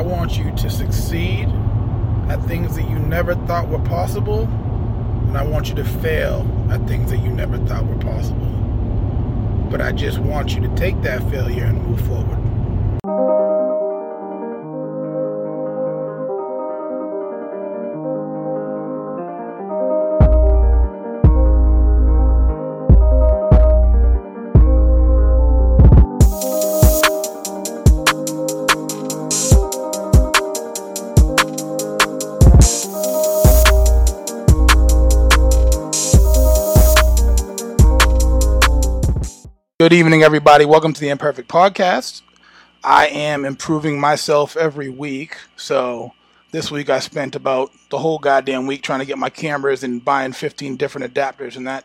I want you to succeed at things that you never thought were possible, and I want you to fail at things that you never thought were possible. But I just want you to take that failure and move forward. Good evening, everybody. Welcome to The Imperfect Podcast. I am improving myself every week. So this week I spent about the whole goddamn week trying to get my cameras and buying 15 different adapters, and that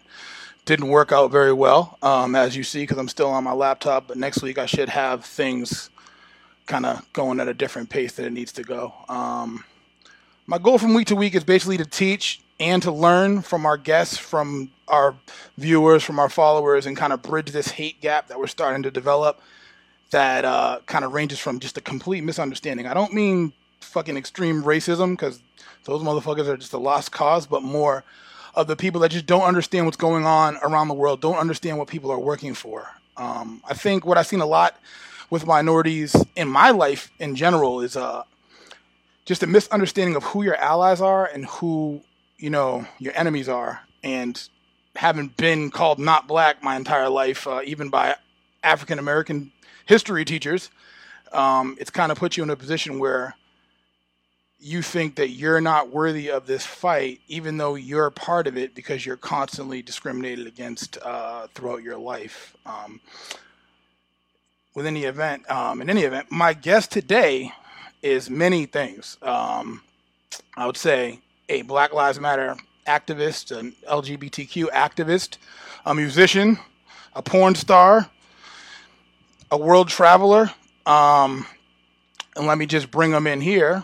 didn't work out very well, as you see, because I'm still on my laptop. But next week I should have things kind of going at a different pace than it needs to go. My goal from week to week is basically to teach and to learn from our guests, from our viewers, from our followers, and kind of bridge this hate gap that we're starting to develop that kind of ranges from just a complete misunderstanding. I don't mean fucking extreme racism, because those motherfuckers are just a lost cause, but more of the people that just don't understand what's going on around the world, don't understand what people are working for. I think what I've seen a lot with minorities in my life in general is just a misunderstanding of who your allies are and who, you know, your enemies are. And having been called not black my entire life, even by African-American history teachers, it's kind of put you in a position where you think that you're not worthy of this fight, even though you're part of it, because you're constantly discriminated against throughout your life. In any event, my guest today is many things. I would say a Black Lives Matter activist, an LGBTQ activist, a musician, a porn star, a world traveler. And let me just bring him in here.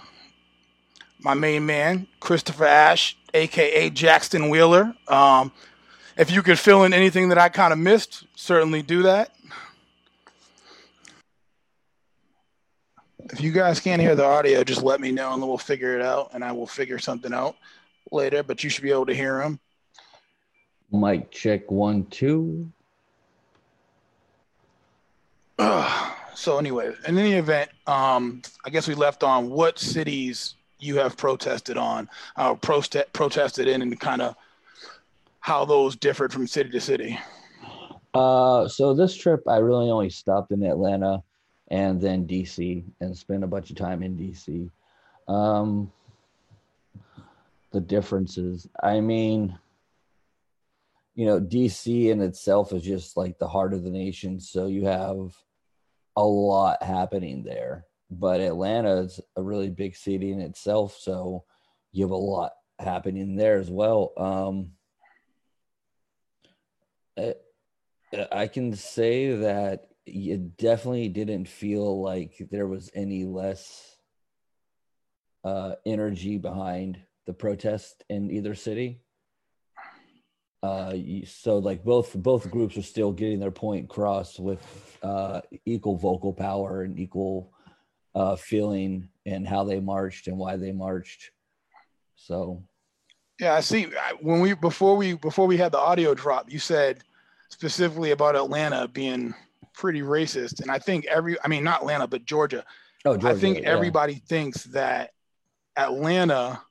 My main man, Christopher Ash, a.k.a. Jaxton Wheeler. If you could fill in anything that I kind of missed, certainly do that. If you guys can't hear the audio, just let me know and then we'll figure it out, and I will figure something out later, but you should be able to hear him. Mic check 1 2. So anyway, in any event, I guess we left on what cities you have protested on, protested in, and kind of how those differed from city to city. So this trip, I really only stopped in Atlanta and then D.C. and spent a bunch of time in D.C. The differences, I mean, you know, D.C. in itself is just like the heart of the nation, so you have a lot happening there. But Atlanta is a really big city in itself, so you have a lot happening there as well. I can say that you definitely didn't feel like there was any less energy behind the protest in either city. So like both groups are still getting their point across with equal vocal power and equal feeling in how they marched and why they marched. So yeah, I see. When we before we had the audio drop, you said specifically about Atlanta being pretty racist, and I think not Atlanta but Georgia. Oh, Georgia, I think everybody thinks that Atlanta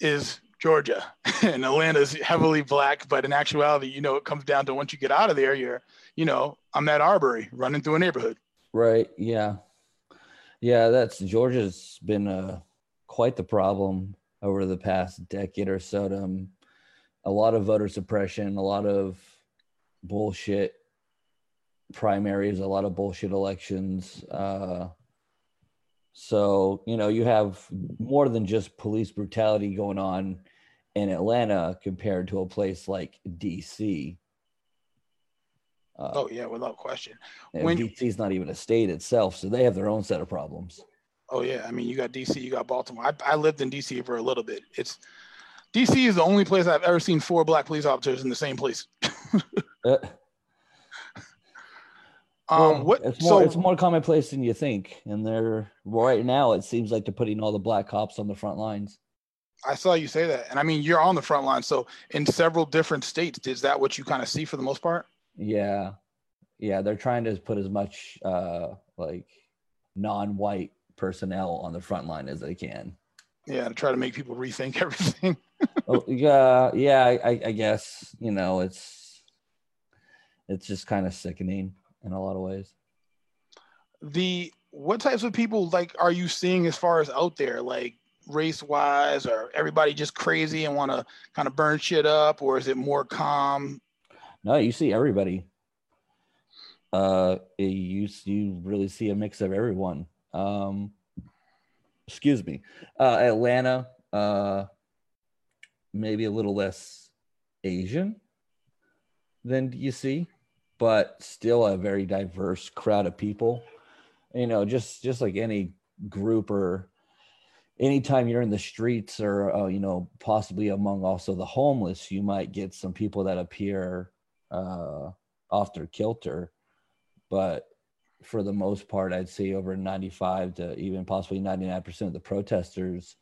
is Georgia and Atlanta's heavily black, but in actuality, you know, it comes down to once you get out of there, you're, you know, I'm at Arbery running through a neighborhood. Right. Yeah. Yeah. Georgia's been quite the problem over the past decade or so. A lot of voter suppression, a lot of bullshit primaries, a lot of bullshit elections, so, you know, you have more than just police brutality going on in Atlanta compared to a place like D.C. Oh, yeah, without question. D.C. is not even a state itself, so they have their own set of problems. Oh, yeah. I mean, you got D.C., you got Baltimore. I lived in D.C. for a little bit. D.C. is the only place I've ever seen 4 black police officers in the same place. It's more commonplace than you think. And they're right now, it seems like they're putting all the black cops on the front lines. I saw you say that. And I mean, you're on the front line. So in several different states, is that what you kind of see for the most part? Yeah. Yeah. They're trying to put as much like non-white personnel on the front line as they can. Yeah. To try to make people rethink everything. Oh, yeah. Yeah. I guess, you know, it's just kind of sickening in a lot of ways. What types of people like are you seeing as far as out there? Like, race wise, or everybody just crazy and want to kind of burn shit up, or is it more calm? No, you see everybody. You really see a mix of everyone. Atlanta, maybe a little less Asian than you see, but still a very diverse crowd of people. You know, just like any group or anytime you're in the streets or, you know, possibly among also the homeless, you might get some people that appear off their kilter. But for the most part, I'd say over 95 to even possibly 99% of the protesters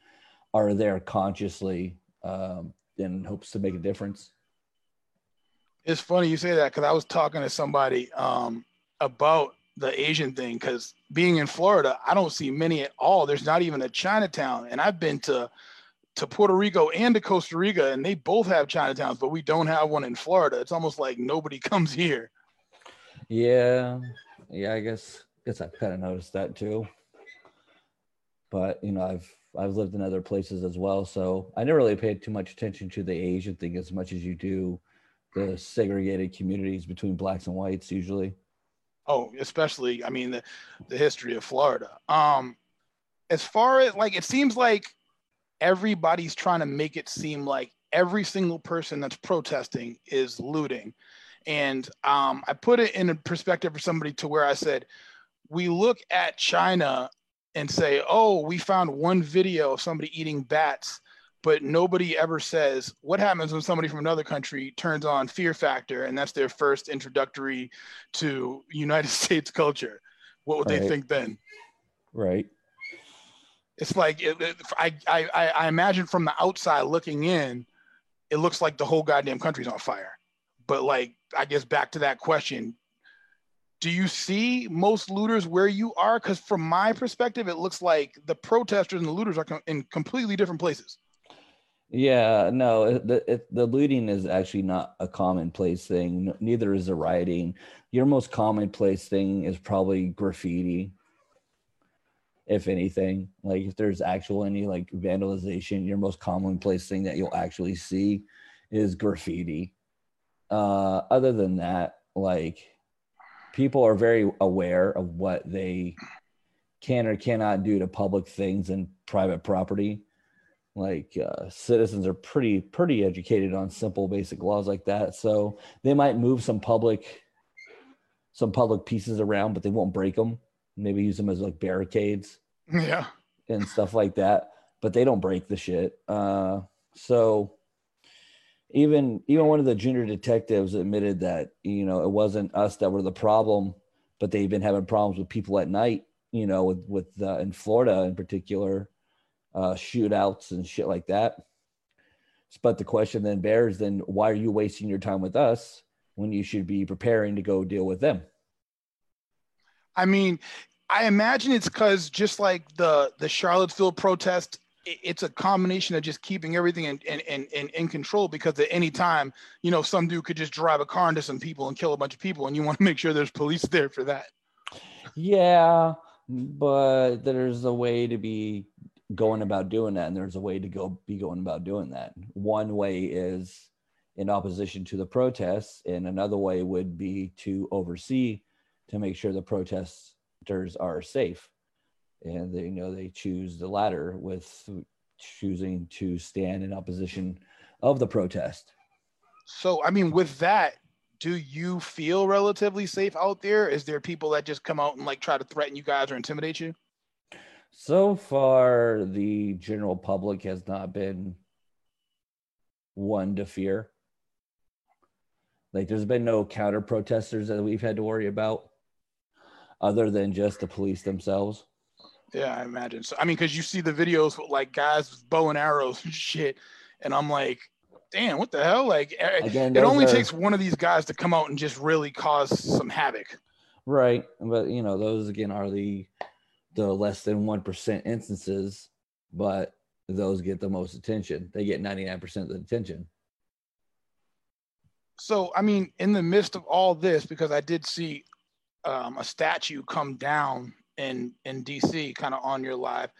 are there consciously in hopes to make a difference. It's funny you say that because I was talking to somebody about the Asian thing, because being in Florida, I don't see many at all. There's not even a Chinatown. And I've been to Puerto Rico and to Costa Rica, and they both have Chinatowns, but we don't have one in Florida. It's almost like nobody comes here. Yeah. Yeah, I guess I kind of noticed that too. But, you know, I've lived in other places as well. So I never really paid too much attention to the Asian thing as much as you do the segregated communities between blacks and whites usually. Oh, especially, I mean, the history of Florida. As far as, like, it seems like everybody's trying to make it seem like every single person that's protesting is looting. And I put it in a perspective for somebody to where I said, we look at China and say, oh, we found one video of somebody eating bats, but nobody ever says what happens when somebody from another country turns on Fear Factor, and that's their first introductory to United States culture. What would they think then? Right. It's like, I imagine from the outside looking in, it looks like the whole goddamn country's on fire. But like, I guess back to that question, do you see most looters where you are? Because from my perspective, it looks like the protesters and the looters are in completely different places. Yeah, no, the looting is actually not a commonplace thing. Neither is the rioting. Your most commonplace thing is probably graffiti, if anything. Like if there's actual any like vandalization, your most commonplace thing that you'll actually see is graffiti. Other than that, like people are very aware of what they can or cannot do to public things and private property. Like citizens are pretty educated on simple basic laws like that, so they might move some public pieces around, but they won't break them. Maybe use them as like barricades, yeah, and stuff like that. But they don't break the shit. So even one of the junior detectives admitted that, you know, it wasn't us that were the problem, but they've been having problems with people at night. You know, with in Florida in particular. Shootouts and shit like that. But the question then bears, then why are you wasting your time with us when you should be preparing to go deal with them? I mean, I imagine it's because just like the Charlottesville protest, it's a combination of just keeping everything in control, because at any time, you know, some dude could just drive a car into some people and kill a bunch of people, and you want to make sure there's police there for that. Yeah, but there's a way to be going about doing that, and there's a way to be going about doing that. One way is in opposition to the protests, and another way would be to oversee to make sure the protesters are safe, and they, you know, they choose the latter with choosing to stand in opposition of the protest. So I mean, with that, do you feel relatively safe out there? Is there people that just come out and like try to threaten you guys or intimidate you? So far, the general public has not been one to fear. Like, there's been no counter protesters that we've had to worry about. other than just the police themselves? Yeah, I imagine so. I mean, because you see the videos with like guys with bow and arrows and shit, and I'm like, damn, what the hell? Like, again, it only takes one of these guys to come out and just really cause some havoc. Right, but you know, those again are the less than 1% instances, but those get the most attention. They get 99% of the attention. So, I mean, in the midst of all this, because I did see a statue come down in D.C. kind of on your live,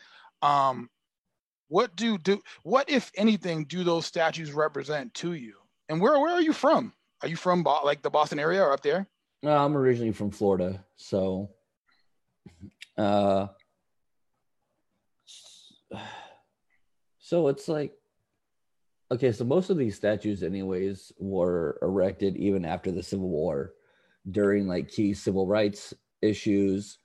what if anything do those statues represent to you? And where are you from? Are you from like the Boston area or up there? No, I'm originally from Florida, so it's like, okay, so most of these statues anyways were erected even after the Civil War during like key civil rights issues,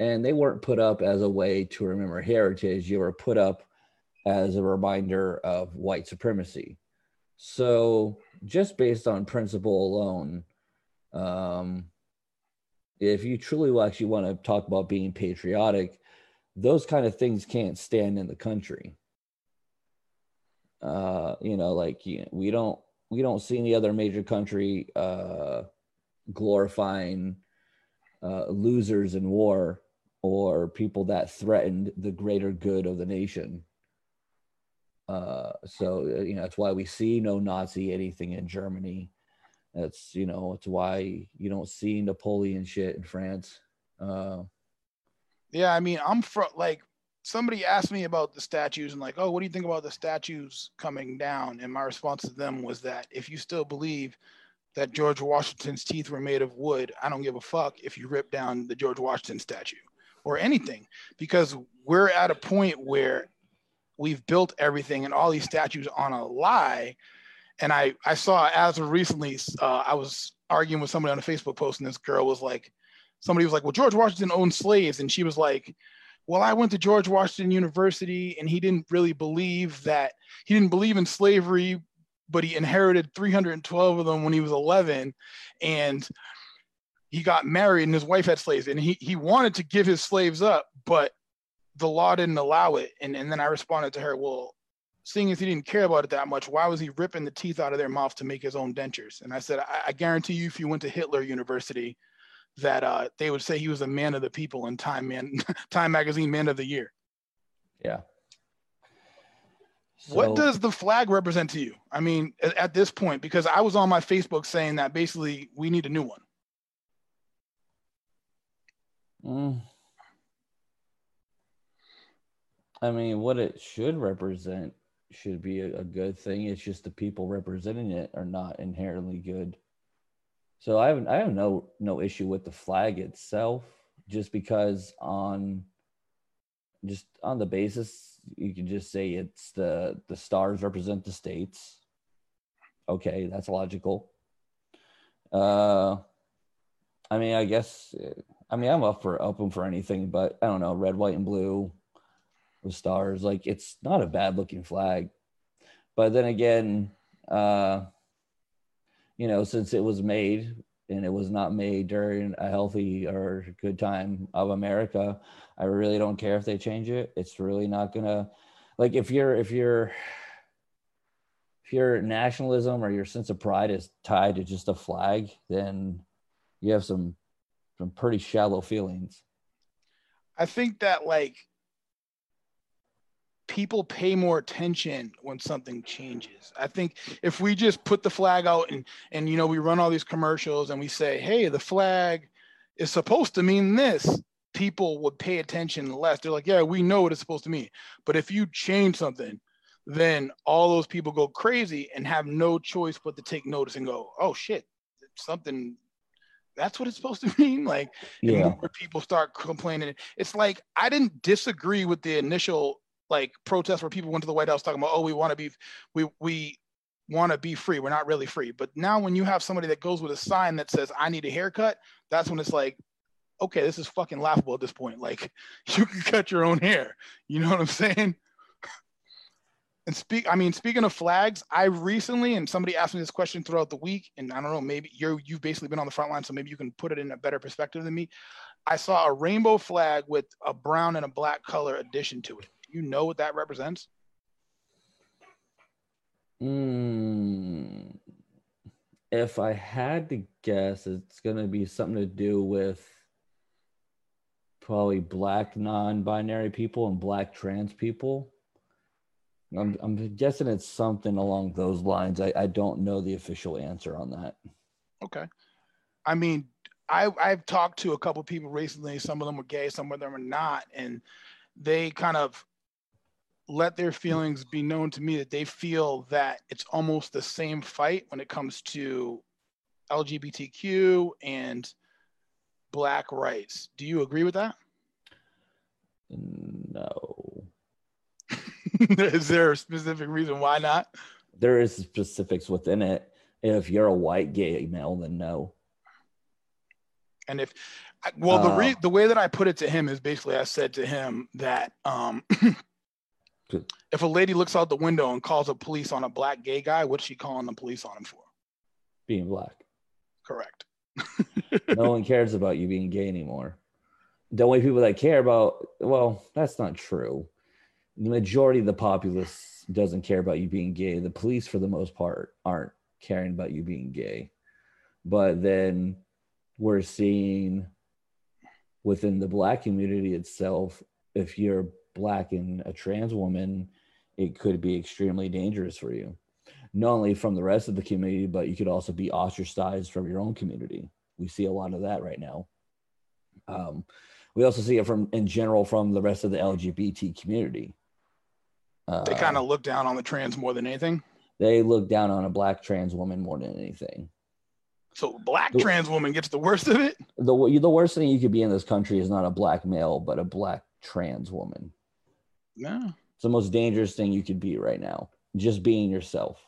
and they weren't put up as a way to remember heritage. They were put up as a reminder of white supremacy. So just based on principle alone, if you truly actually want to talk about being patriotic, those kind of things can't stand in the country. We don't see any other major country glorifying losers in war or people that threatened the greater good of the nation. That's why we see no Nazi anything in Germany. That's, you know, it's why you don't see Napoleon shit in France. Yeah, I mean, I'm from, like, somebody asked me about the statues and like, oh, what do you think about the statues coming down? And my response to them was that if you still believe that George Washington's teeth were made of wood, I don't give a fuck if you rip down the George Washington statue or anything, because we're at a point where we've built everything and all these statues on a lie. And I saw, as of recently, I was arguing with somebody on a Facebook post, and this girl was like, somebody was like, well, George Washington owned slaves. And she was like, well, I went to George Washington University, and he didn't really believe that, he didn't believe in slavery, but he inherited 312 of them when he was 11. And he got married, and his wife had slaves, and he wanted to give his slaves up, but the law didn't allow it. And then I responded to her, well, seeing as he didn't care about it that much, why was he ripping the teeth out of their mouth to make his own dentures? And I said, I guarantee you, if you went to Hitler University, that they would say he was a man of the people and Time Magazine Man of the Year. Yeah. So, what does the flag represent to you? I mean, at this point, because I was on my Facebook saying that basically we need a new one. I mean, what it should represent should be a good thing. It's just the people representing it are not inherently good. So I have no issue with the flag itself, just because on the basis you can just say it's the stars represent the states. Okay, that's logical. I'm open for anything, but I don't know, red, white, and blue with stars, like, it's not a bad looking flag. But then again, since it was made, and it was not made during a healthy or good time of America, I really don't care if they change it. It's really not gonna, like, if your nationalism or your sense of pride is tied to just a flag, then you have some pretty shallow feelings. I think that, like, people pay more attention when something changes. I think if we just put the flag out and you know, we run all these commercials and we say, hey, the flag is supposed to mean this, people would pay attention less. They're like, yeah, we know what it's supposed to mean. But if you change something, then all those people go crazy and have no choice but to take notice and go, oh shit, something, that's what it's supposed to mean. Like, yeah. Where people start complaining. It's like, I didn't disagree with the initial, like, protests where people went to the White House talking about, oh, we want to be free. We're not really free. But now when you have somebody that goes with a sign that says, I need a haircut, that's when it's like, okay, this is fucking laughable at this point. Like, you can cut your own hair. You know what I'm saying? And speaking of flags, I recently, and somebody asked me this question throughout the week, and I don't know, maybe you've basically been on the front line, so maybe you can put it in a better perspective than me. I saw a rainbow flag with a brown and a black color addition to it. Do you know what that represents? If I had to guess, it's going to be something to do with probably black non-binary people and black trans people. I'm guessing it's something along those lines. I don't know the official answer on that. Okay. I mean, I've talked to a couple of people recently. Some of them were gay, some of them are not. And they kind of let their feelings be known to me that they feel that it's almost the same fight when it comes to LGBTQ and black rights. Do you agree with that? No. Is there a specific reason why not? There is specifics within it. If you're a white gay male, then no. And if, well, the way that I put it to him is basically I said to him that if a lady looks out the window and calls the police on a black gay guy, what's she calling the police on him for? Being black. Correct. No one cares about you being gay anymore. The only people that care about, well, that's not true. The majority of the populace doesn't care about you being gay. The police, for the most part, aren't caring about you being gay. But then we're seeing within the black community itself, if you're black and a trans woman, it could be extremely dangerous for you. Not only from the rest of the community, but you could also be ostracized from your own community. We see a lot of that right now. We also see it in general from the rest of the LGBT community. They kind of look down on the trans more than anything. They look down on a black trans woman more than anything. So black trans woman gets the worst of it? The worst thing you could be in this country is not a black male, but a black trans woman. No. It's the most dangerous thing you could be right now. Just being yourself.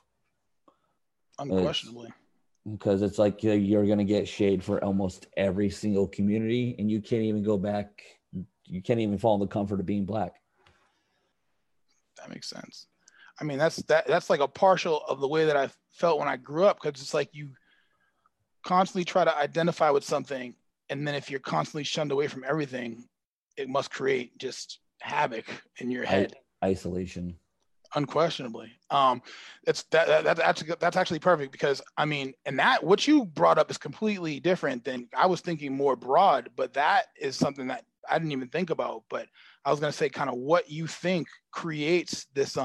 Unquestionably. Because it's like you're going to get shade for almost every single community, and you can't even go back. You can't even fall in the comfort of being black. That makes sense. I mean, that's like a partial of the way that I felt when I grew up, because it's like you constantly try to identify with something, and then if you're constantly shunned away from everything, it must create just havoc in your head. Isolation. Unquestionably. That's actually perfect, because I mean, and that what you brought up is completely different than I was thinking, more broad, but that is something that I didn't even think about. But I was going to say kind of what you think creates this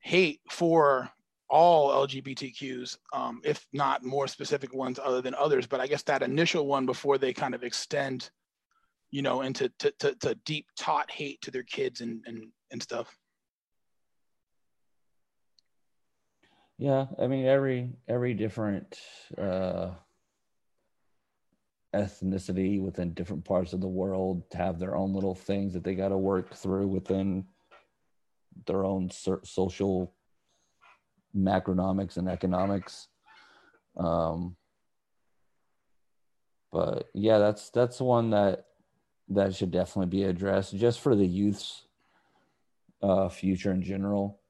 hate for all LGBTQs, if not more specific ones other than others. But I guess that initial one before they kind of extend, you know, into to deep taught hate to their kids and stuff. Yeah, I mean, every different ethnicity within different parts of the world have their own little things that they got to work through within their own social macronomics and economics. But yeah, that's one that should definitely be addressed just for the youth's future in general.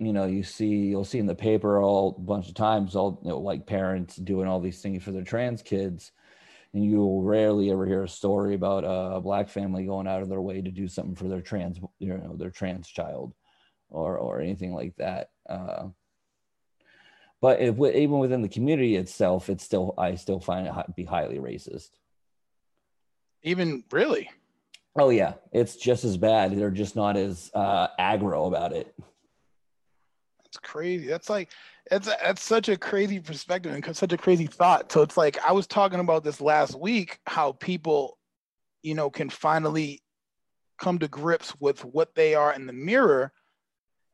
You know, you'll see in the paper a bunch of times, like parents doing all these things for their trans kids, and you will rarely ever hear a story about a black family going out of their way to do something for their trans, you know, their trans child, or anything like that. But even within the community itself, I still find it to be highly racist. Even really? Oh yeah, it's just as bad. They're just not as aggro about it. It's crazy. That's such a crazy perspective and such a crazy thought. So it's like I was talking about this last week, how people, you know, can finally come to grips with what they are in the mirror,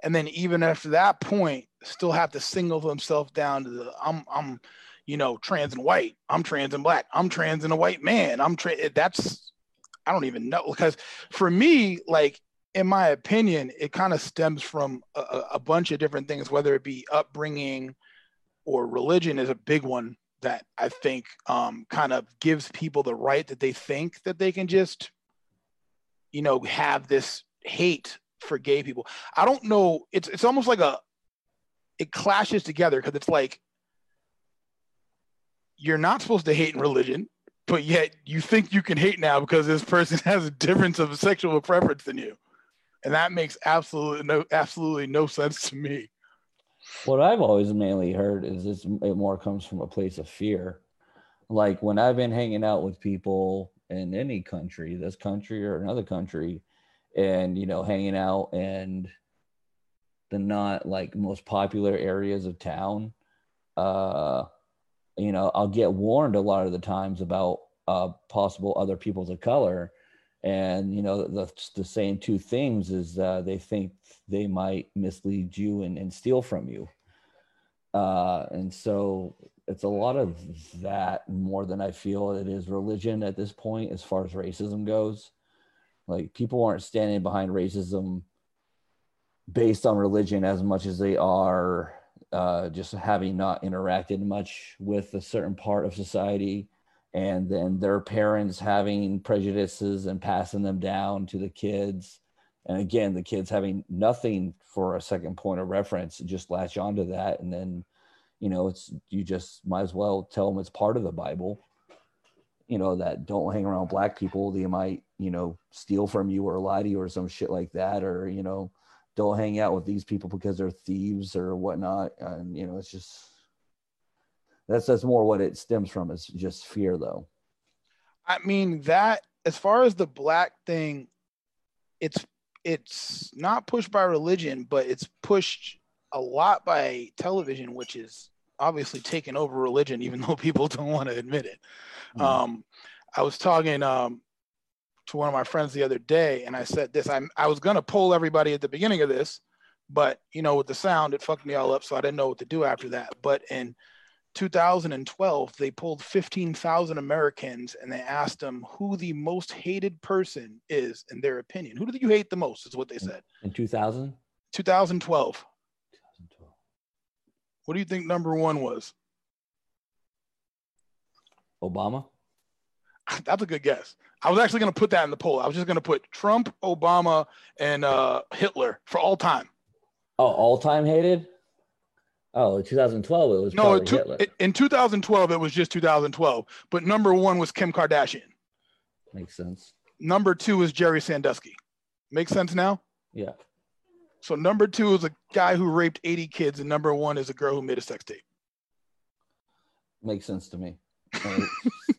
and then even after that point, still have to single themselves down to the I'm, you know, trans and white. I'm trans and black. I'm trans and a white man. I don't even know, because for me, like, in my opinion, it kind of stems from a bunch of different things, whether it be upbringing or religion is a big one that I think kind of gives people the right that they think that they can just, you know, have this hate for gay people. I don't know. It's almost like it clashes together, because it's like you're not supposed to hate in religion, but yet you think you can hate now because this person has a difference of a sexual preference than you. And that makes absolutely no sense to me. What I've always mainly heard is it more comes from a place of fear. Like when I've been hanging out with people in any country, this country or another country, and, you know, hanging out and the not like most popular areas of town, you know, I'll get warned a lot of the times about possible other peoples of color. And, you know, the same two things is they think they might mislead you and steal from you. And so it's a lot of that more than I feel it is religion at this point, as far as racism goes. Like people aren't standing behind racism based on religion as much as they are just having not interacted much with a certain part of society, and then their parents having prejudices and passing them down to the kids. And again, the kids having nothing for a second point of reference, just latch onto that. And then, you know, you just might as well tell them it's part of the Bible, you know, that don't hang around black people. They might, you know, steal from you or lie to you or some shit like that. Or, you know, don't hang out with these people because they're thieves or whatnot. And, you know, it's just, that's more what it stems from, is just fear though. I mean, that as far as the black thing, it's not pushed by religion, but it's pushed a lot by television, which is obviously taking over religion, even though people don't want to admit it. Mm-hmm. I was talking to one of my friends the other day, and I said this, I was going to poll everybody at the beginning of this, but you know, with the sound, it fucked me all up. So I didn't know what to do after that. But in 2012, they polled 15,000 Americans and they asked them who the most hated person is in their opinion. Who do you hate the most is what they said. In 2012. What do you think number one was? Obama? That's a good guess. I was actually going to put that in the poll. I was just going to put Trump, Obama, and Hitler for all time. Oh, all time hated? Oh, in 2012, it was probably Hitler. In 2012, it was just 2012. But number one was Kim Kardashian. Makes sense. Number two is Jerry Sandusky. Makes sense now? Yeah. So number two is a guy who raped 80 kids, and number one is a girl who made a sex tape. Makes sense to me.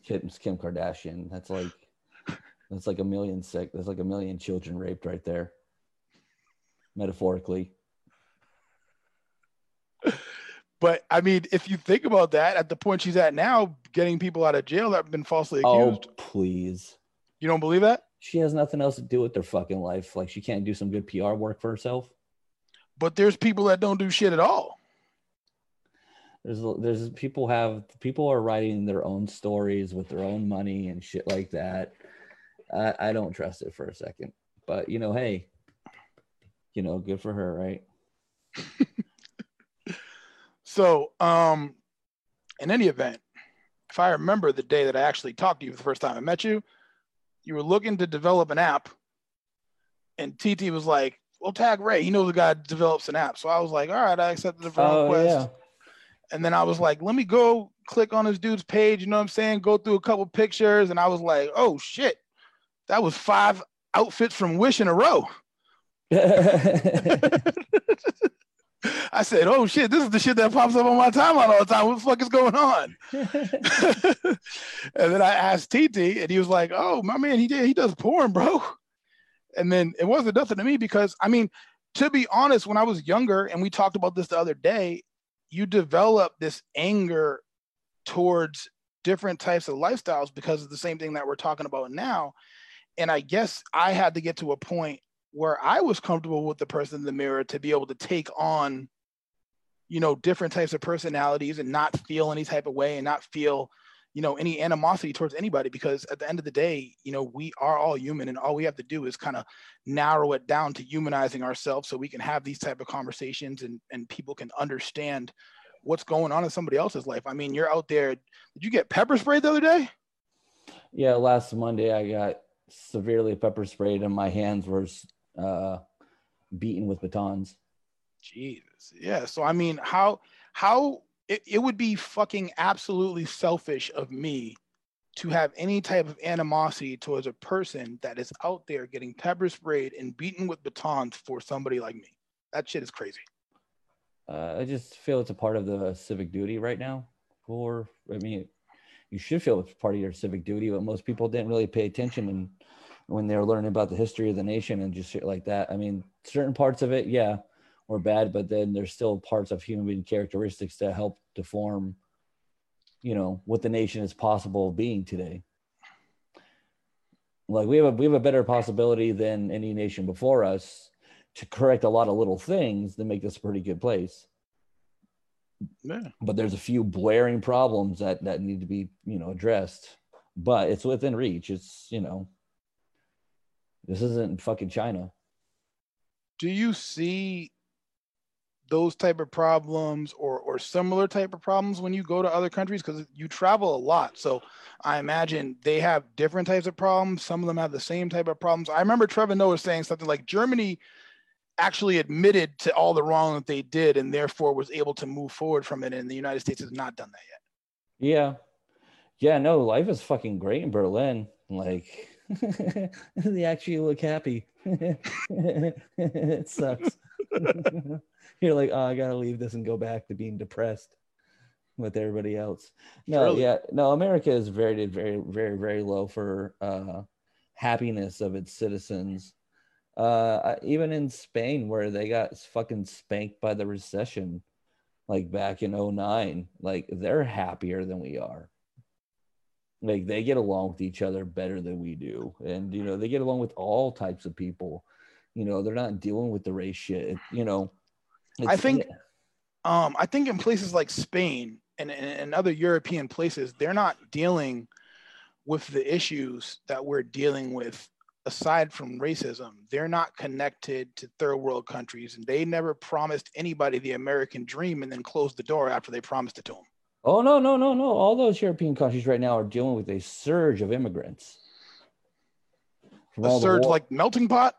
Kim Kardashian. That's like that's like a million children raped right there. Metaphorically. But I mean, if you think about that, at the point she's at now, getting people out of jail that have been falsely accused. Oh, please. You don't believe that? She has nothing else to do with their fucking life. Like, she can't do some good PR work for herself. But there's people that don't do shit at all. There's people are writing their own stories with their own money and shit like that. I don't trust it for a second. But, you know, hey, you know, good for her, right? So, in any event, if I remember the day that I actually talked to you the first time I met you, you were looking to develop an app, and TT was like, well, tag Ray. He knows a guy that develops an app. So I was like, all right, I accepted the friend request. Yeah. And then I was like, let me go click on this dude's page. You know what I'm saying? Go through a couple pictures. And I was like, oh shit, that was 5 outfits from Wish in a row. I said, oh shit, this is the shit that pops up on my timeline all the time. What the fuck is going on? And then I asked TT, and he was like, oh, my man, he does porn, bro. And then it wasn't nothing to me because, I mean, to be honest, when I was younger, and we talked about this the other day, you develop this anger towards different types of lifestyles because of the same thing that we're talking about now. And I guess I had to get to a point where I was comfortable with the person in the mirror to be able to take on, you know, different types of personalities and not feel any type of way and not feel, you know, any animosity towards anybody, because at the end of the day, you know, we are all human, and all we have to do is kind of narrow it down to humanizing ourselves so we can have these type of conversations and people can understand what's going on in somebody else's life. I mean, you're out there. Did you get pepper sprayed the other day? Yeah, last Monday I got severely pepper sprayed and my hands were beaten with batons. Jesus. Yeah. So I mean, how it would be fucking absolutely selfish of me to have any type of animosity towards a person that is out there getting pepper sprayed and beaten with batons for somebody like me. That shit is crazy. I just feel it's a part of the civic duty right now. Or, I mean, you should feel it's part of your civic duty, but most people didn't really pay attention and when they were learning about the history of the nation and just shit like that. I mean, certain parts of it, yeah, were bad, but then there's still parts of human characteristics that help to form, you know, what the nation is possible of being today. Like we have a better possibility than any nation before us to correct a lot of little things that make this a pretty good place. Yeah. But there's a few blaring problems that need to be, you know, addressed, but it's within reach. It's, you know, this isn't fucking China. Do you see those type of problems or similar type of problems when you go to other countries? Because you travel a lot. So I imagine they have different types of problems. Some of them have the same type of problems. I remember Trevor Noah saying something like Germany actually admitted to all the wrong that they did and therefore was able to move forward from it. And the United States has not done that yet. Yeah. Yeah, no, life is fucking great in Berlin. Like, they actually look happy. It sucks. You're like, oh, I gotta leave this and go back to being depressed with everybody else. No, really? Yeah, no, America is rated very, very, very low for happiness of its citizens. Even in Spain, where they got fucking spanked by the recession, like back in 2009, like they're happier than we are. Like they get along with each other better than we do, and you know they get along with all types of people. You know, they're not dealing with the race shit. You know, I think in places like Spain and other European places, they're not dealing with the issues that we're dealing with. Aside from racism, they're not connected to third world countries, and they never promised anybody the American dream and then closed the door after they promised it to them. Oh, no. All those European countries right now are dealing with a surge of immigrants. A surge like melting pot?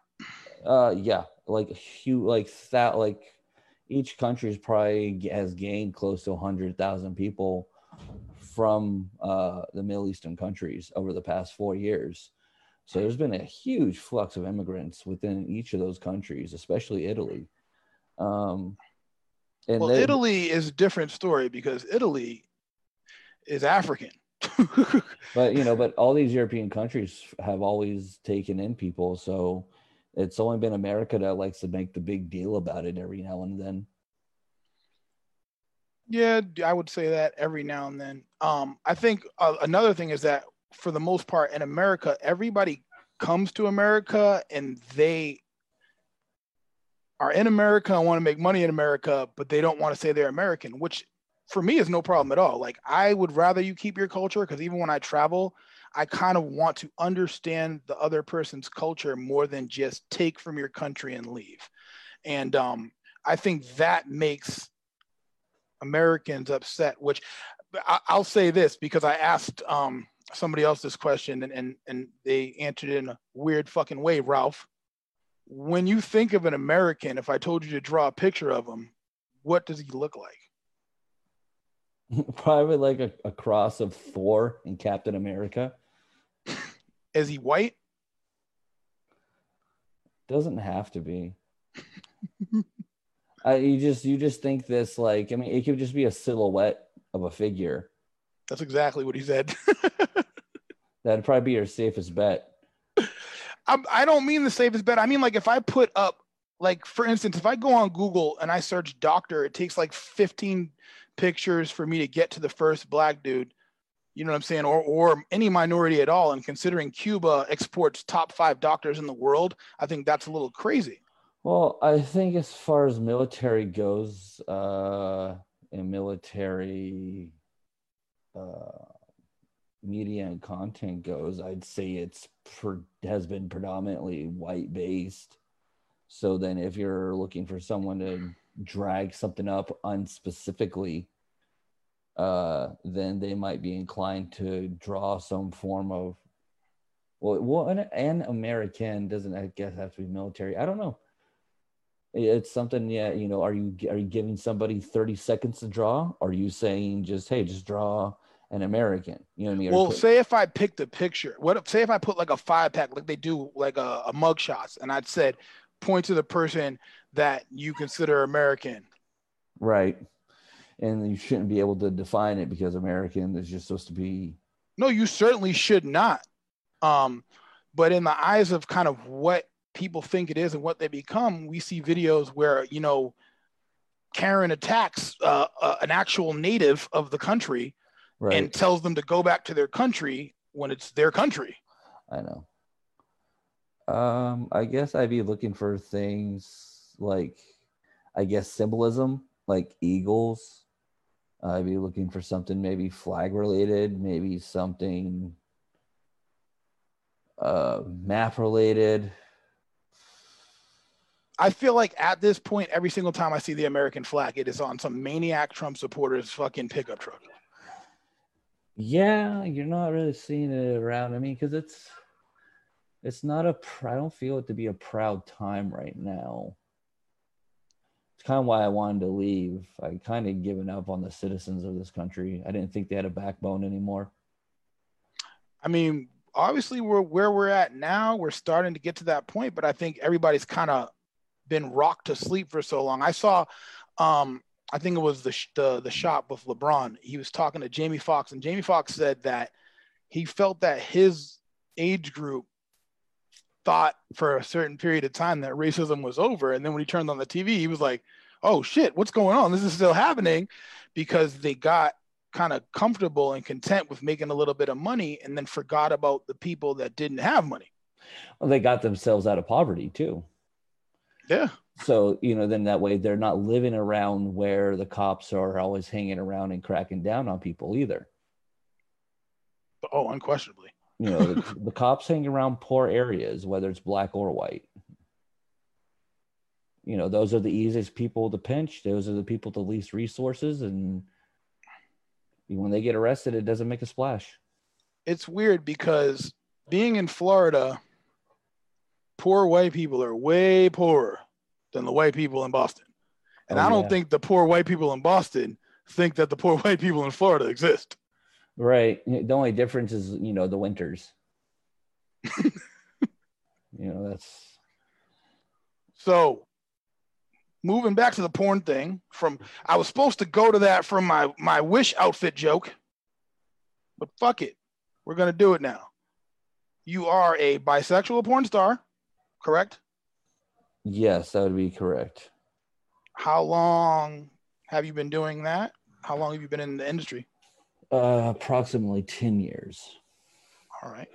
Yeah, like huge, like that. Like each country probably has gained close to 100,000 people from the Middle Eastern countries over the past 4 years. So there's been a huge flux of immigrants within each of those countries, especially Italy. Italy is a different story because Italy is African. but all these European countries have always taken in people. So it's only been America that likes to make the big deal about it every now and then. Yeah, I would say that every now and then. I think another thing is that for the most part in America, everybody comes to America and they are in America and want to make money in America, but they don't want to say they're American, which for me is no problem at all. Like I would rather you keep your culture because even when I travel, I kind of want to understand the other person's culture more than just take from your country and leave. And I think that makes Americans upset, which I'll say this because I asked somebody else this question and they answered it in a weird fucking way. Ralph, when you think of an American, if I told you to draw a picture of him, what does he look like? Probably like a cross of Thor and Captain America. Is he white? Doesn't have to be. You just think this, like, I mean, it could just be a silhouette of a figure. That's exactly what he said. That'd probably be your safest bet. I don't mean the safest bet. I mean, like, if I put up, like, for instance, if I go on Google and I search doctor, it takes like 15 pictures for me to get to the first black dude. You know what I'm saying? Or any minority at all. And considering Cuba exports top 5 doctors in the world, I think that's a little crazy. Well, I think as far as military goes, and military media and content goes, I'd say it's has been predominantly white based. So then if you're looking for someone to drag something up unspecifically, then they might be inclined to draw some form of, well, an American doesn't, I guess, have to be military. I don't know. It's something, yeah, you know, are you giving somebody 30 seconds to draw? Or are you saying just, hey, just draw an American? You know what I mean? Well, say if I picked a picture, say if I put like a 5-pack, like they do like a mug shots, and I'd said, point to the person that you consider American. Right. And you shouldn't be able to define it because American is just supposed to be. No, you certainly should not. But in the eyes of kind of what people think it is and what they become, we see videos where, you know, Karen attacks an actual native of the country, right, and tells them to go back to their country when it's their country. I know. I guess I'd be looking for things like, I guess, symbolism, like eagles. I'd be looking for something maybe flag related, maybe something map related. I feel like at this point, every single time I see the American flag, it is on some maniac Trump supporter's fucking pickup truck. Yeah, you're not really seeing it around. I mean, because it's not a, I don't feel it to be a proud time right now. It's kind of why I wanted to leave. I kind of given up on the citizens of this country. I didn't think they had a backbone anymore. I mean, obviously we're where we're at now. We're starting to get to that point, but I think everybody's kind of been rocked to sleep for so long. I saw, I think it was the shop with LeBron. He was talking to Jamie Foxx, and Jamie Foxx said that he felt that his age group thought for a certain period of time that racism was over. And then when he turned on the TV, he was like, oh shit, what's going on? This is still happening, because they got kind of comfortable and content with making a little bit of money and then forgot about the people that didn't have money. Well, they got themselves out of poverty too. Yeah. So, you know, then that way they're not living around where the cops are always hanging around and cracking down on people either. Oh, unquestionably. You know, the cops hang around poor areas, whether it's black or white. You know, those are the easiest people to pinch. Those are the people with the least resources. And when they get arrested, it doesn't make a splash. It's weird because being in Florida, poor white people are way poorer than the white people in Boston. And I don't think the poor white people in Boston think that the poor white people in Florida exist. Right. The only difference is, you know, the winters. You know, that's. So moving back to the porn thing, I was supposed to go to that from my Wish outfit joke, but fuck it. We're going to do it now. You are a bisexual porn star, correct? Yes, that would be correct. How long have you been doing that? How long have you been in the industry? Approximately 10 years. All right.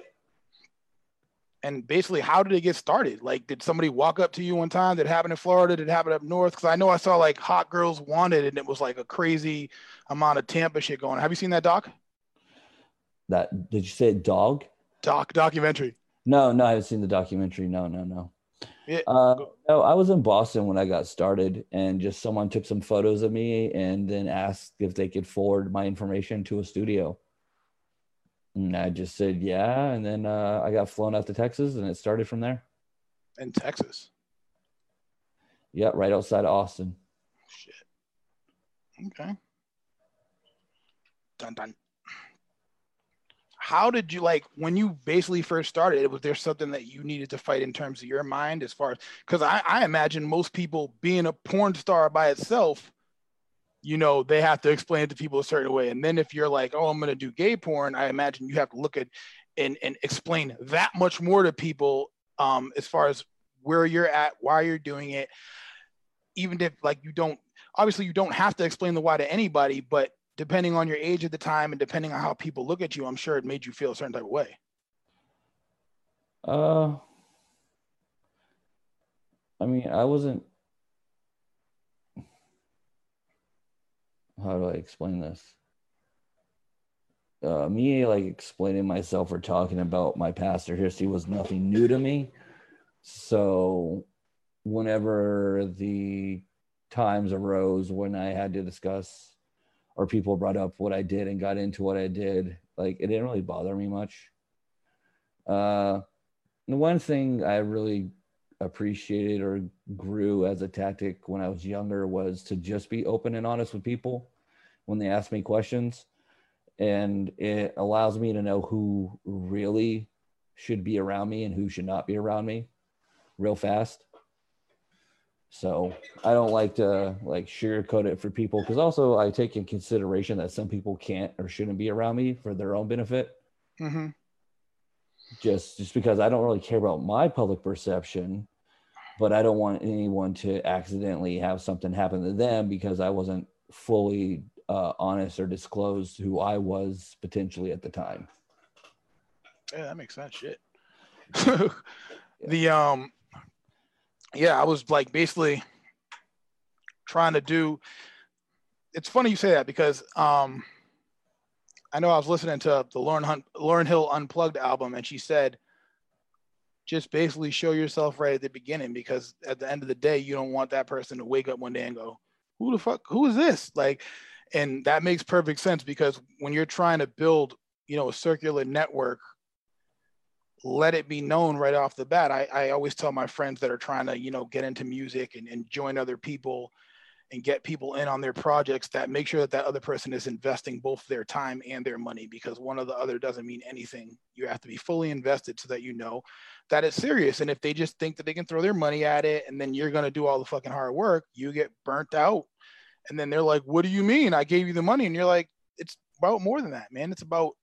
And basically, how did it get started? Like, did somebody walk up to you one time? Did it happen in Florida? Did it happen up north? Because I know I saw like Hot Girls Wanted, and it was like a crazy amount of Tampa shit going on. Have you seen that doc? That, did you say dog? Documentary. No, I haven't seen the documentary. No. Yeah. No, I was in Boston when I got started, and just someone took some photos of me and then asked if they could forward my information to a studio. And I just said, yeah. And then I got flown out to Texas, and it started from there. In Texas? Yeah, right outside of Austin. Shit. Okay. Dun. How did you, like, when you basically first started, was there something that you needed to fight in terms of your mind as far as, because I imagine most people being a porn star by itself, you know, they have to explain it to people a certain way. And then if you're like, oh, I'm going to do gay porn, I imagine you have to look at and explain that much more to people as far as where you're at, why you're doing it. Even if, like, you don't have to explain the why to anybody, but depending on your age at the time and depending on how people look at you, I'm sure it made you feel a certain type of way. I mean, I wasn't, how do I explain this? Me, like, explaining myself or talking about my past or history was nothing new to me. So whenever the times arose when I had to discuss or people brought up what I did and got into what I did, like, it didn't really bother me much. The one thing I really appreciated or grew as a tactic when I was younger was to just be open and honest with people when they ask me questions. And it allows me to know who really should be around me and who should not be around me real fast. So I don't like to like sugarcoat it for people, because also I take in consideration that some people can't or shouldn't be around me for their own benefit. Mm-hmm. Just because I don't really care about my public perception, but I don't want anyone to accidentally have something happen to them because I wasn't fully honest or disclosed who I was potentially at the time. Yeah, that makes sense. Shit. Yeah. Yeah, I was like basically trying to do, it's funny you say that because I know I was listening to the Lauryn Hill Unplugged album, and she said, just basically show yourself right at the beginning, because at the end of the day, you don't want that person to wake up one day and go, who the fuck, who is this? Like, and that makes perfect sense, because when you're trying to build, you know, a circular network, let it be known right off the bat. I always tell my friends that are trying to, you know, get into music and join other people and get people in on their projects, that make sure that that other person is investing both their time and their money, because one or the other doesn't mean anything. You have to be fully invested so that you know that it's serious. And if they just think that they can throw their money at it and then you're going to do all the fucking hard work, you get burnt out. And then they're like, what do you mean? I gave you the money. And you're like, it's about more than that, man. It's about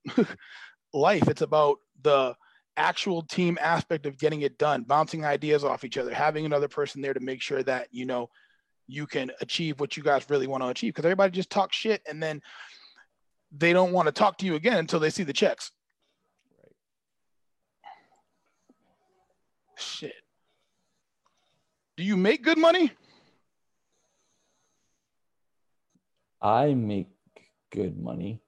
life. It's about the actual team aspect of getting it done, bouncing ideas off each other, having another person there to make sure that, you know, you can achieve what you guys really want to achieve, because everybody just talks shit and then they don't want to talk to you again until they see the checks. Right. Shit. Do you make good money? I make good money.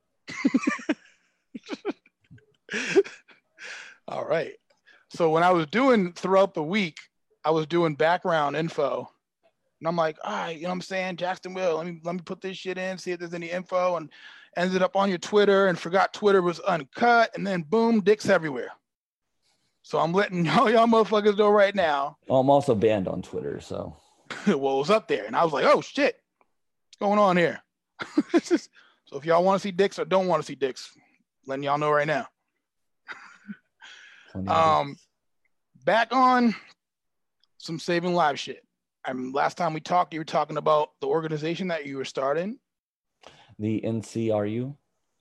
All right. So when I was doing throughout the week, I was doing background info, and I'm like, all right, you know what I'm saying? Jaxton Wheeler, let me put this shit in, see if there's any info, and ended up on your Twitter and forgot Twitter was uncut. And then boom, dicks everywhere. So I'm letting all y'all motherfuckers know right now. Well, I'm also banned on Twitter. So well, it was up there and I was like, oh shit, what's going on here? So if y'all want to see dicks or don't want to see dicks, letting y'all know right now. Back on some saving live shit. I mean, last time we talked, you were talking about the organization that you were starting. The NCRU.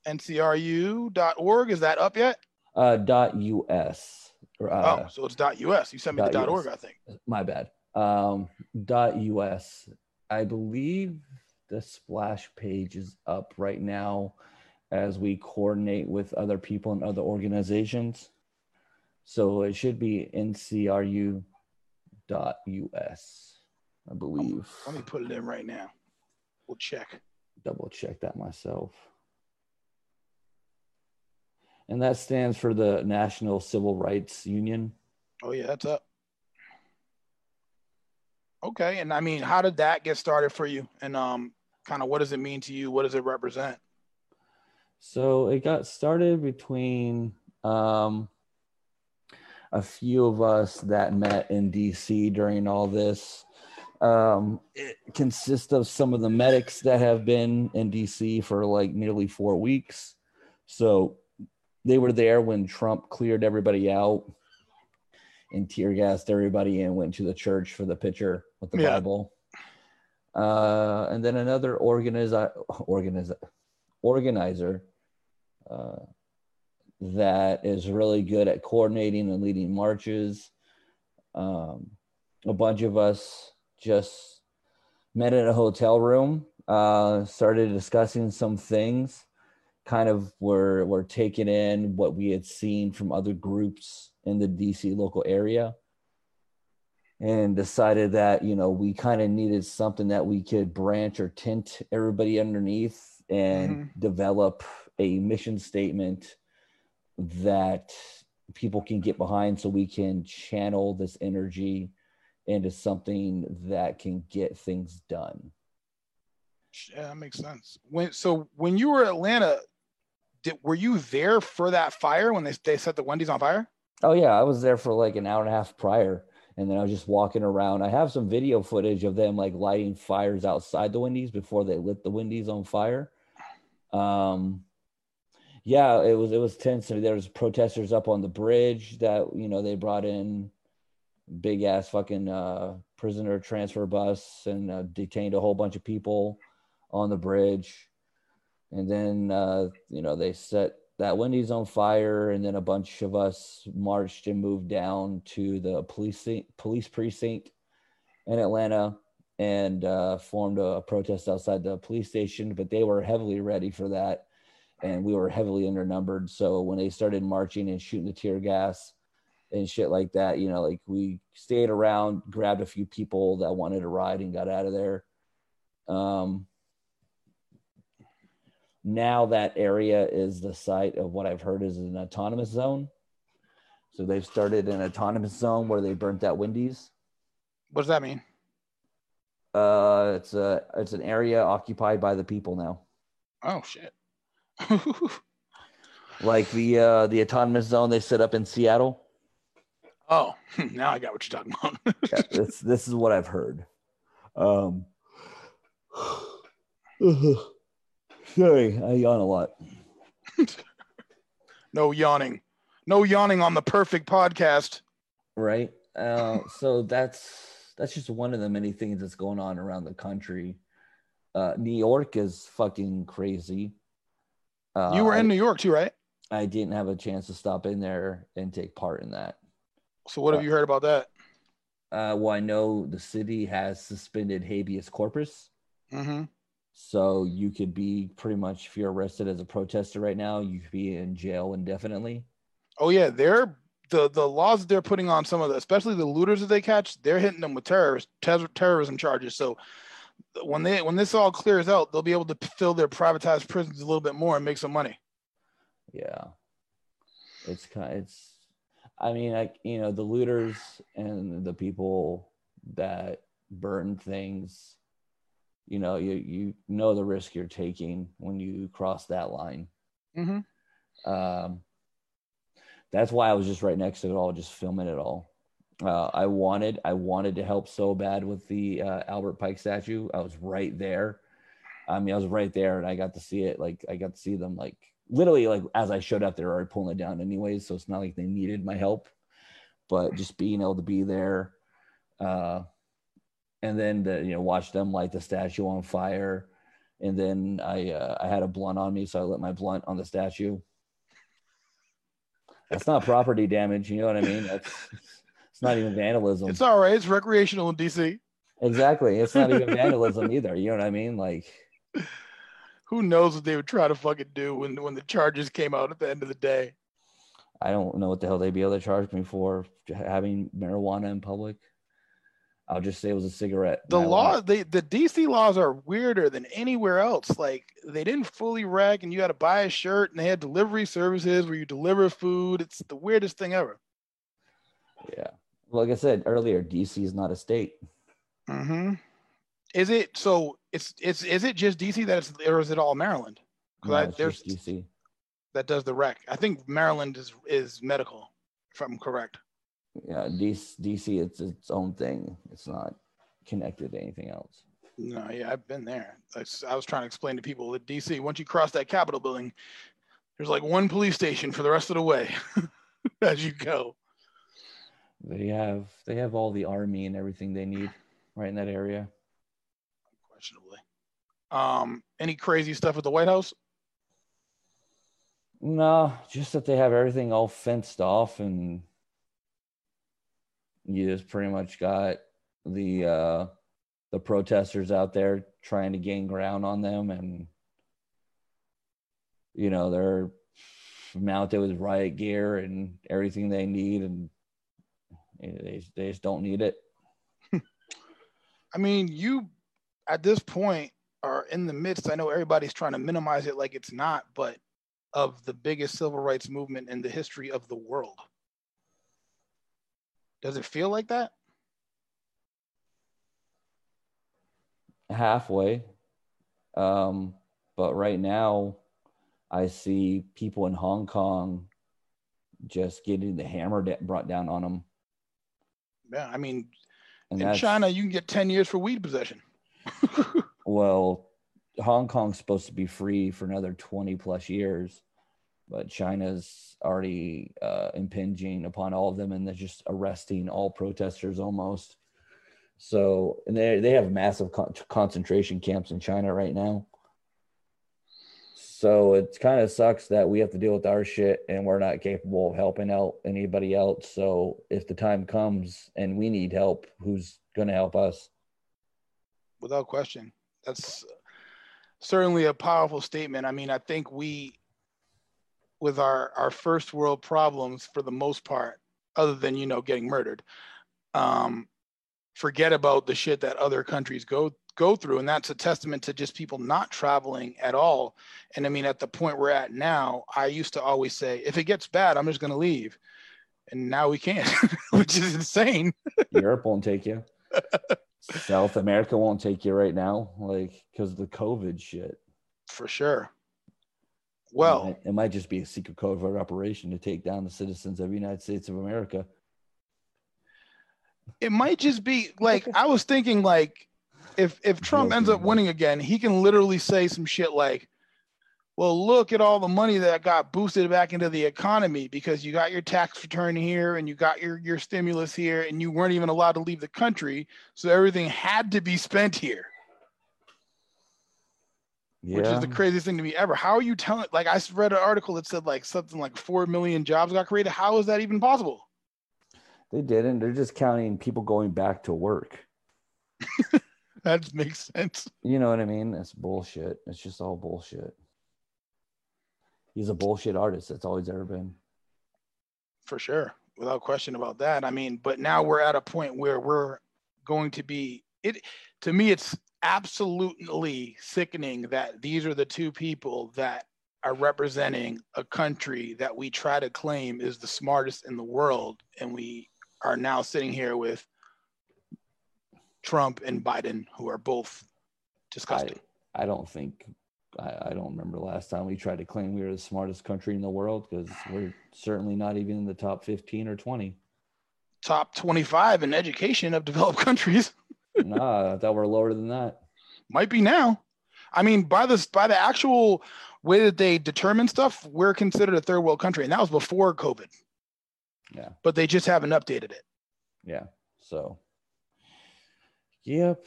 NCRU.org. Is that up yet? .us. So it's .us. You sent me the .org, I think. My bad. .us. I believe the splash page is up right now as we coordinate with other people and other organizations. So it should be ncru.us, I believe. Let me put it in right now. We'll check. Double check that myself. And that stands for the National Civil Rights Union. Oh, yeah, that's up. Okay. And I mean, how did that get started for you? And kind of what does it mean to you? What does it represent? So it got started between... a few of us that met in D.C. during all this. It consists of some of the medics that have been in D.C. for like nearly 4 weeks. So they were there when Trump cleared everybody out and tear gassed everybody and went to the church for the picture with the Bible. And then another organizer, that is really good at coordinating and leading marches. A bunch of us just met in a hotel room, started discussing some things, kind of were taking in what we had seen from other groups in the DC local area, and decided that, you know, we kind of needed something that we could branch or tint everybody underneath and develop a mission statement that people can get behind, so we can channel this energy into something that can get things done. Yeah, that makes sense. So when you were in Atlanta, were you there for that fire when they set the Wendy's on fire? Oh yeah, I was there for like an hour and a half prior, And then I was just walking around. I have some video footage of them like lighting fires outside the Wendy's before they lit the Wendy's on fire. Yeah, it was tense. There was protesters up on the bridge that, you know, they brought in big ass fucking prisoner transfer bus and detained a whole bunch of people on the bridge. And then, you know, they set that Wendy's on fire. And then a bunch of us marched and moved down to the police precinct in Atlanta and formed a protest outside the police station. But they were heavily ready for that. And we were heavily undernumbered. So when they started marching and shooting the tear gas and shit like that, you know, like we stayed around, grabbed a few people that wanted a ride and got out of there. Now that area is the site of what I've heard is an autonomous zone. So they've started an autonomous zone where they burnt that Wendy's. What does that mean? It's an area occupied by the people now. Oh, shit. Like the autonomous zone they set up in Seattle. Oh, now I got what you're talking about. Yeah, this is what I've heard. Sorry, I yawn a lot. No yawning on the Perfect Podcast. Right. So that's just one of the many things that's going on around the country. New York is fucking crazy. You were in New York too, right? I didn't have a chance to stop in there and take part in that. So what have you heard about that? Well, I know the city has suspended habeas corpus. Mm-hmm. So you could be pretty much, if you're arrested as a protester right now, you could be in jail indefinitely. Oh, yeah. They're the laws they're putting on some of the, especially the looters that they catch, they're hitting them with terrorism charges. So when this all clears out, they'll be able to fill their privatized prisons a little bit more and make some money. Yeah, it's I mean, like, you know, the looters and the people that burn things, you know, you know the risk you're taking when you cross that line. Mm-hmm. That's why I was just right next to it all, just filming it all. I wanted to help so bad with the Albert Pike statue. I was right there. I mean, I was right there, and I got to see it. Like, I got to see them, like, literally, like, as I showed up, they're already pulling it down anyways, so it's not like they needed my help. But just being able to be there, and then you know, watch them light the statue on fire, and then I had a blunt on me, so I lit my blunt on the statue. That's not property damage, you know what I mean? It's not even vandalism. It's all right. It's recreational in D.C. Exactly. It's not even vandalism either. You know what I mean? Like, who knows what they would try to fucking do when the charges came out at the end of the day? I don't know what the hell they'd be able to charge me for having marijuana in public. I'll just say it was a cigarette. The law, the D.C. laws are weirder than anywhere else. Like, they didn't fully reg, and you had to buy a shirt, and they had delivery services where you deliver food. It's the weirdest thing ever. Yeah. Like I said earlier, DC is not a state. Mm-hmm. Is it? So is it just DC that it's, or is it all Maryland? No, there's DC that does the rec. I think Maryland is medical, if I'm correct. Yeah, DC it's its own thing. It's not connected to anything else. No, yeah, I've been there. I was trying to explain to people that DC, once you cross that Capitol building, there's like one police station for the rest of the way as you go. They have all the army and everything they need right in that area. Unquestionably. Any crazy stuff at the White House? No, just that they have everything all fenced off, and you just pretty much got the protesters out there trying to gain ground on them, and you know, they're mounted with riot gear and everything they need, and they just don't need it. I mean, you at this point are in the midst, I know everybody's trying to minimize it like it's not, but of the biggest civil rights movement in the history of the world. Does it feel like that? Halfway. But right now I see people in Hong Kong just getting the hammer brought down on them. Yeah, I mean, in China, you can get 10 years for weed possession. Well, Hong Kong's supposed to be free for another 20 plus years, but China's already impinging upon all of them, and they're just arresting all protesters almost. So, and they have massive concentration camps in China right now. So it kind of sucks that we have to deal with our shit and we're not capable of helping out anybody else. So if the time comes and we need help, who's going to help us? Without question. That's certainly a powerful statement. I mean, I think we, with our first world problems for the most part, other than, you know, getting murdered, forget about the shit that other countries go through. And that's a testament to just people not traveling at all. And I mean, at the point we're at now, I used to always say, if it gets bad, I'm just going to leave. And now we can't, which is insane. Europe won't take you. South America won't take you right now, like, because of the COVID shit. For sure. Well, it might just be a secret covert operation to take down the citizens of the United States of America. It might just be, like, I was thinking, like, if Trump ends up winning again, he can literally say some shit like, well, look at all the money that got boosted back into the economy because you got your tax return here and you got your stimulus here and you weren't even allowed to leave the country. So everything had to be spent here. Yeah. Which is the craziest thing to me ever. How are you telling, like, I read an article that said like something like 4 million jobs got created. How is that even possible? They didn't. They're just counting people going back to work. That makes sense. You know what I mean? That's bullshit. It's just all bullshit. He's a bullshit artist. That's all he's ever been. For sure. Without question about that. I mean, but now we're at a point where we're going to be, to me, it's absolutely sickening that these are the two people that are representing a country that we try to claim is the smartest in the world. And we are now sitting here with Trump and Biden, who are both disgusting. I don't think, I don't remember last time we tried to claim we were the smartest country in the world, because we're certainly not even in the top 15 or 20. Top 25 in education of developed countries. Nah, I thought we're lower than that. Might be now. I mean, by the actual way that they determine stuff, we're considered a third world country, and that was before COVID. Yeah. But they just haven't updated it. Yeah. So. Yep.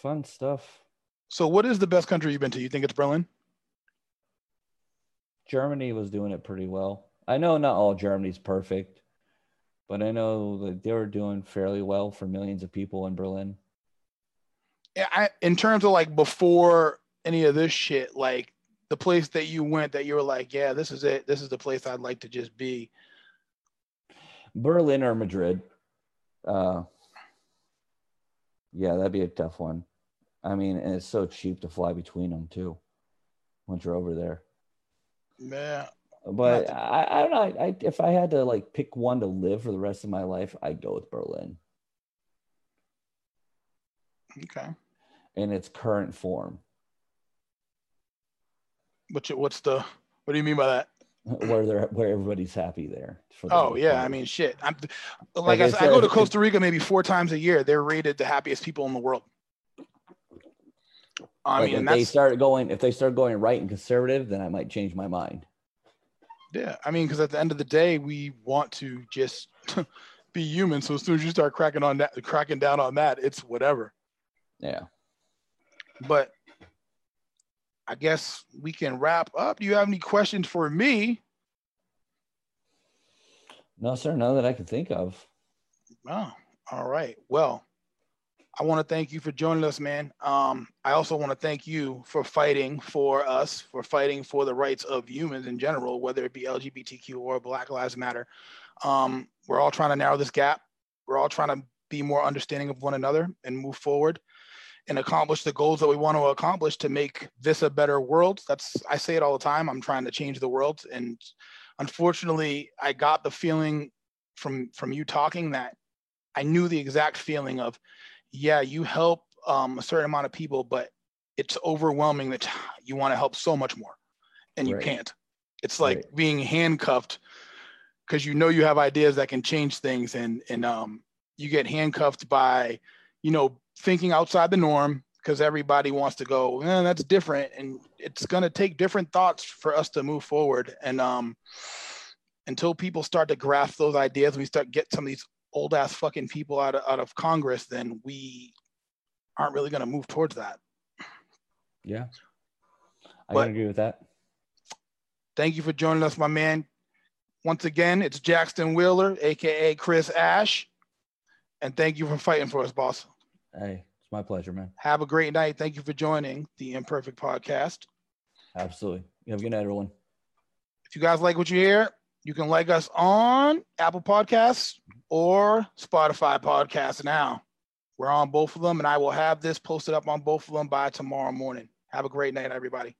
Fun stuff. So what is the best country you've been to? You think it's Berlin? Germany was doing it pretty well. I know not all Germany's perfect, but I know that they were doing fairly well for millions of people in Berlin. Yeah, in terms of like before any of this shit, like the place that you went that you were like, yeah, this is it. This is the place I'd like to just be. Berlin or Madrid. Yeah, that'd be a tough one. I mean, and it's so cheap to fly between them, too, once you're over there. Yeah. But I don't know. If I had to, like, pick one to live for the rest of my life, I'd go with Berlin. Okay. In its current form. What do you mean by that? Where everybody's happy there. Oh yeah, I mean shit. I go to Costa Rica maybe 4 times a year. They're rated the happiest people in the world. If they start going right and conservative, then I might change my mind. Yeah, I mean, because at the end of the day, we want to just be human. So as soon as you start cracking down on that, it's whatever. Yeah. But I guess we can wrap up. Do you have any questions for me? No, sir. None that I can think of. Oh, all right. Well, I want to thank you for joining us, man. I also want to thank you for fighting for us, for fighting for the rights of humans in general, whether it be LGBTQ or Black Lives Matter. We're all trying to narrow this gap. We're all trying to be more understanding of one another and move forward and accomplish the goals that we want to accomplish to make this a better world. I say it all the time. I'm trying to change the world. And unfortunately, I got the feeling from you talking that I knew the exact feeling of, yeah, you help a certain amount of people, but it's overwhelming that you want to help so much more and you can't. It's like being handcuffed because you know you have ideas that can change things and you get handcuffed by, you know, thinking outside the norm, because everybody wants to go, that's different. And it's going to take different thoughts for us to move forward. And until people start to grasp those ideas, we start get some of these old ass fucking people out of Congress, then we aren't really going to move towards that. Yeah. I agree with that. Thank you for joining us, my man. Once again, it's Jaxton Wheeler, AKA Chris Ash. And thank you for fighting for us, boss. Hey, it's my pleasure, man. Have a great night. Thank you for joining the Imperfect Podcast. Absolutely. You have a good night, everyone. If you guys like what you hear, you can like us on Apple Podcasts or Spotify Podcasts now. We're on both of them, and I will have this posted up on both of them by tomorrow morning. Have a great night, everybody.